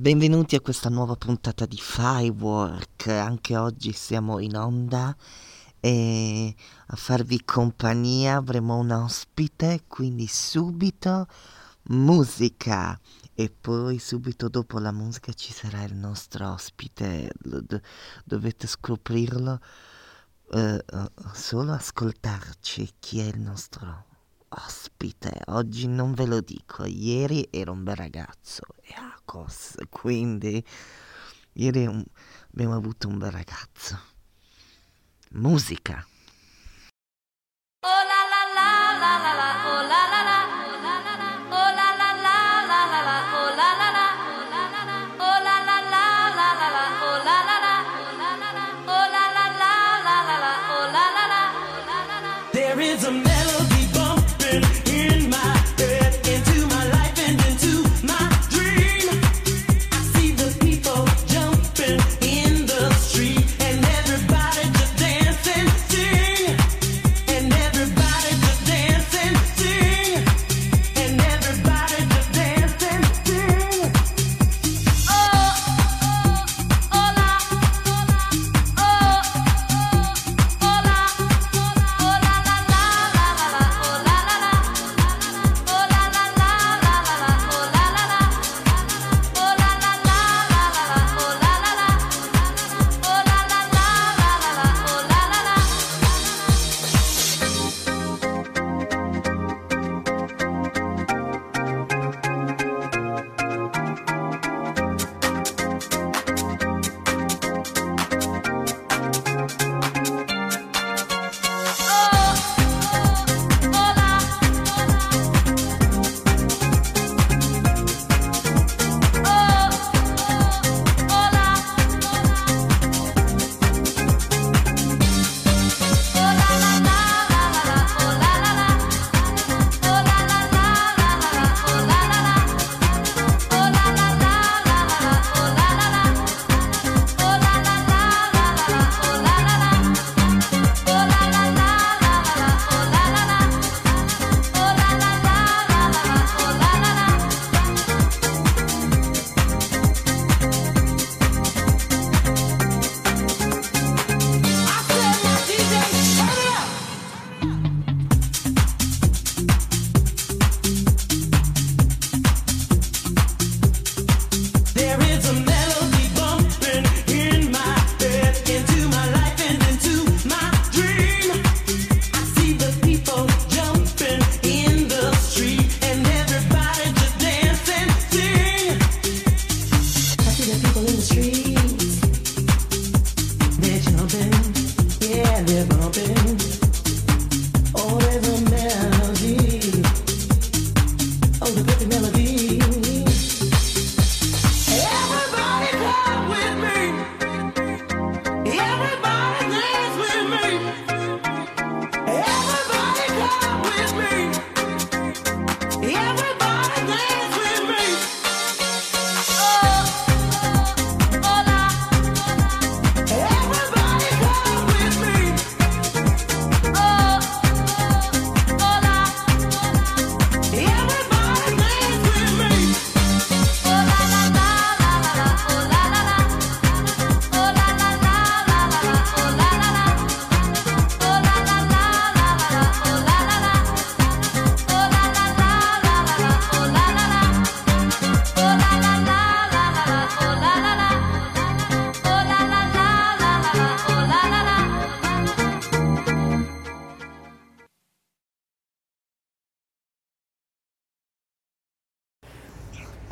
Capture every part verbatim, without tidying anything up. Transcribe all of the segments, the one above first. Benvenuti a questa nuova puntata di Firework. Anche oggi siamo in onda e a farvi compagnia avremo un ospite, quindi subito musica e poi subito dopo la musica ci sarà il nostro ospite. Do- dovete scoprirlo eh, solo ascoltarci chi è il nostro ospite. Oggi non ve lo dico, ieri ero un bel ragazzo, Eacos, quindi ieri un... abbiamo avuto un bel ragazzo. Musica. Oh la la la la la la, oh la la la, oh la la la la la la, oh la la la, oh la la la la la la, oh la la la, oh la la la la la la, oh la la la. There is a melody in my head, into my life and into my dream. I see the people jumping in the street and everybody just dancing, sing. And everybody just dancing, sing. And everybody just dancing, sing. Oh, oh, hola, hola. Oh, oh, hola, hola, la, la, la, la, la, hola.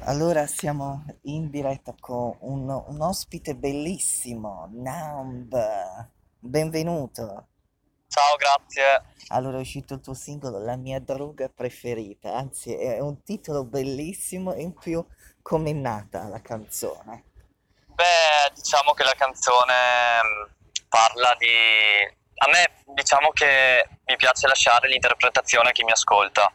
Allora siamo in diretta con un, un ospite bellissimo, Namba, benvenuto. Ciao, grazie. Allora è uscito il tuo singolo La mia droga preferita, anzi è un titolo bellissimo, e in più com'è nata la canzone? Beh, diciamo che la canzone parla di... A me diciamo che mi piace lasciare l'interpretazione a chi mi ascolta,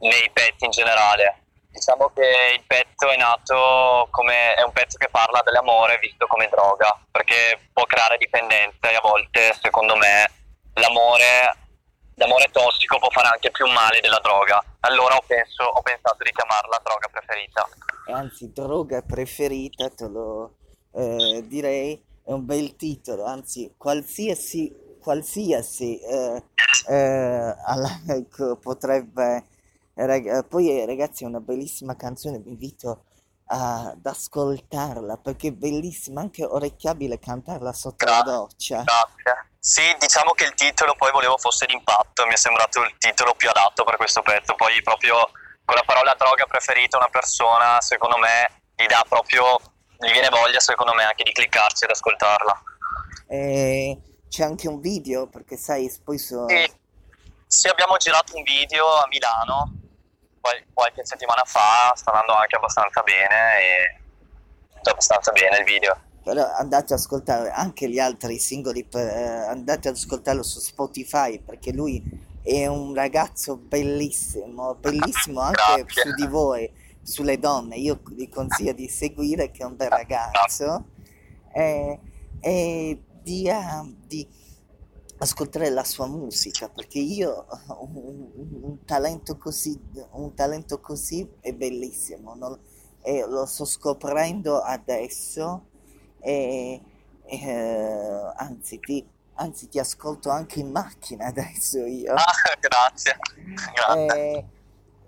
nei pezzi in generale. Diciamo che il pezzo è nato come, è un pezzo che parla dell'amore visto come droga, perché può creare dipendenza e a volte, secondo me, l'amore l'amore tossico può fare anche più male della droga. Allora ho, penso, ho pensato di chiamarla droga preferita. Anzi, droga preferita, te lo eh, direi, è un bel titolo. Anzi, qualsiasi qualsiasi eh, eh, alla, ecco, potrebbe... Rag- poi ragazzi, è una bellissima canzone, vi invito a- ad ascoltarla, perché è bellissima, anche orecchiabile cantarla sotto Gra- la doccia. Grazie. Sì, diciamo che il titolo poi volevo fosse d'impatto, mi è sembrato il titolo più adatto per questo pezzo. Poi proprio con la parola droga preferita una persona, secondo me, gli dà proprio, gli viene voglia, secondo me, anche di cliccarci ed ascoltarla. E c'è anche un video, perché sai, poi sono... Sì. Sì, abbiamo girato un video a Milano qual- qualche settimana fa, sta andando anche abbastanza bene, e sta abbastanza bene il video. Però andate ad ascoltare anche gli altri singoli, per, eh, andate ad ascoltarlo su Spotify, perché lui è un ragazzo bellissimo, bellissimo anche su di voi, sulle donne. Io vi consiglio di seguire, che è un bel ragazzo, e, e di... Uh, di ascoltare la sua musica, perché io un, un talento così un talento così è bellissimo, non, e lo sto scoprendo adesso, e, e anzi ti anzi ti ascolto anche in macchina adesso io. Ah, grazie, grazie. E,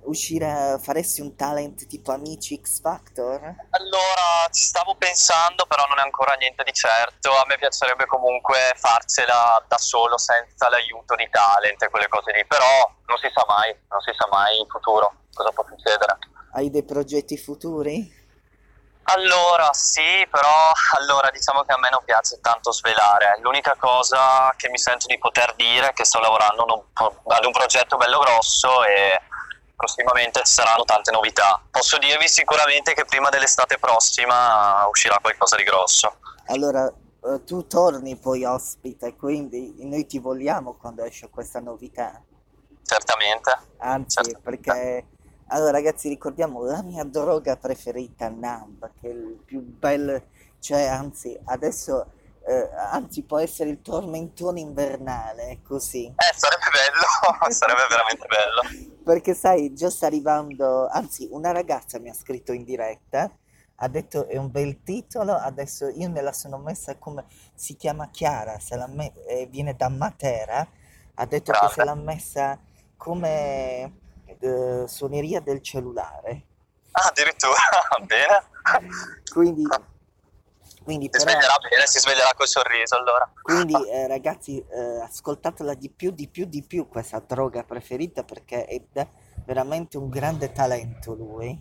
uscire, faresti un talent tipo Amici, X Factor? Allora, ci stavo pensando, però non è ancora niente di certo. A me piacerebbe comunque farcela da solo, senza l'aiuto di talent e quelle cose lì, però non si sa mai, non si sa mai in futuro cosa può succedere. Hai dei progetti futuri? Allora, sì, però allora diciamo che a me non piace tanto svelare. L'unica cosa che mi sento di poter dire è che sto lavorando ad un progetto bello grosso e prossimamente ci saranno tante novità. Posso dirvi sicuramente che prima dell'estate prossima uscirà qualcosa di grosso. Allora, tu torni poi ospite, quindi noi ti vogliamo quando esce questa novità. Certamente. Anzi, certamente. Perché... Allora ragazzi, ricordiamo La mia droga preferita, Namba, che è il più bel... Cioè, anzi, adesso... Eh, anzi, può essere il tormentone invernale, così. Eh, sarebbe bello, sarebbe veramente bello. Perché sai, già sta arrivando, anzi una ragazza mi ha scritto in diretta, ha detto è un bel titolo, adesso io me la sono messa come, si chiama Chiara, se la me... eh, viene da Matera, ha detto Brava. Che se l'ha messa come eh, suoneria del cellulare. Ah, addirittura, bene. Quindi... Quindi, si però, sveglierà bene, si sveglierà col sorriso allora. Quindi eh, ragazzi, eh, ascoltatela di più, di più, di più questa droga preferita, perché è da, veramente un grande talento lui.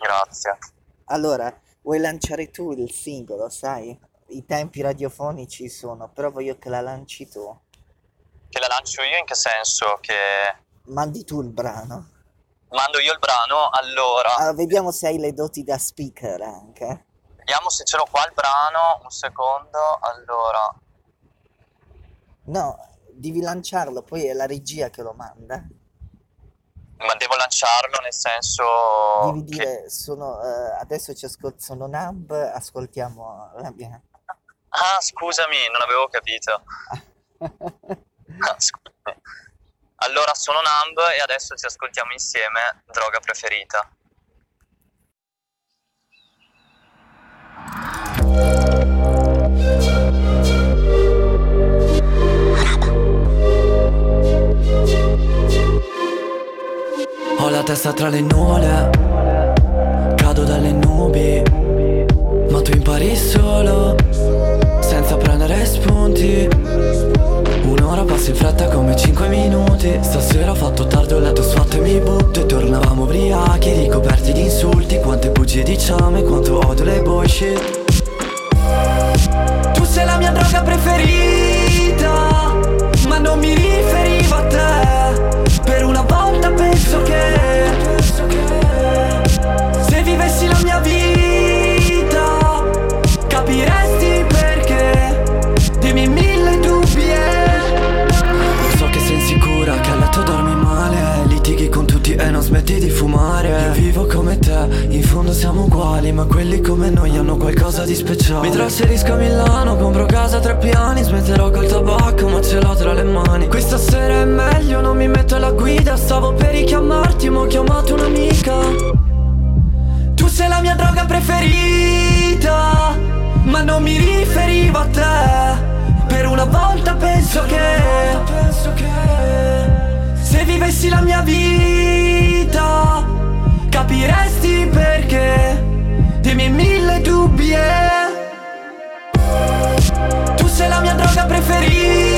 Grazie. Allora, vuoi lanciare tu il singolo, sai? I tempi radiofonici sono, però voglio che la lanci tu. Che la lancio io in che senso? Che... Mandi tu il brano. Mando io il brano, allora... Allora, vediamo se hai le doti da speaker anche. Vediamo se ce l'ho qua il brano, un secondo, allora... No, devi lanciarlo, poi è la regia che lo manda. Ma devo lanciarlo nel senso... Devi dire, che... sono, eh, adesso ci ascol- sono Nab, ascoltiamo la mia... Ah, scusami, non avevo capito. ah, scusami. Allora, sono Namba e adesso ci ascoltiamo insieme Droga Preferita. Ho la testa tra le nuvole, cado dalle nubi, ma tu impari solo, senza prendere spunti. Un'ora passa in fretta come cinque minuti. Stasera ho fatto tardi, ho letto sfatto e mi butto. E tornavamo ubriachi, ricoperti di insulti. Quante bugie diciamo e quanto odio le bullshit. Tu sei la mia droga preferita, ma non mi riferivo a te. Per una volta penso che se vivessi la mia vita capiresti perché. Dimmi mille dubbi e insicura che a letto dormi male, litighi con tutti e non smetti di fumare. Io vivo come te, in fondo siamo uguali, ma quelli come noi hanno qualcosa di speciale. Mi trasferisco a Milano, compro casa tre piani, smetterò col tabacco ma ce l'ho tra le mani. Questa sera è meglio, non mi metto alla guida. Stavo per richiamarti ma ho chiamato un'amica. Tu sei la mia droga preferita, ma non mi riferivo a te. Per una volta penso che, penso che se vivessi la mia vita capiresti perché dei miei mille dubbi. Tu sei la mia droga preferita,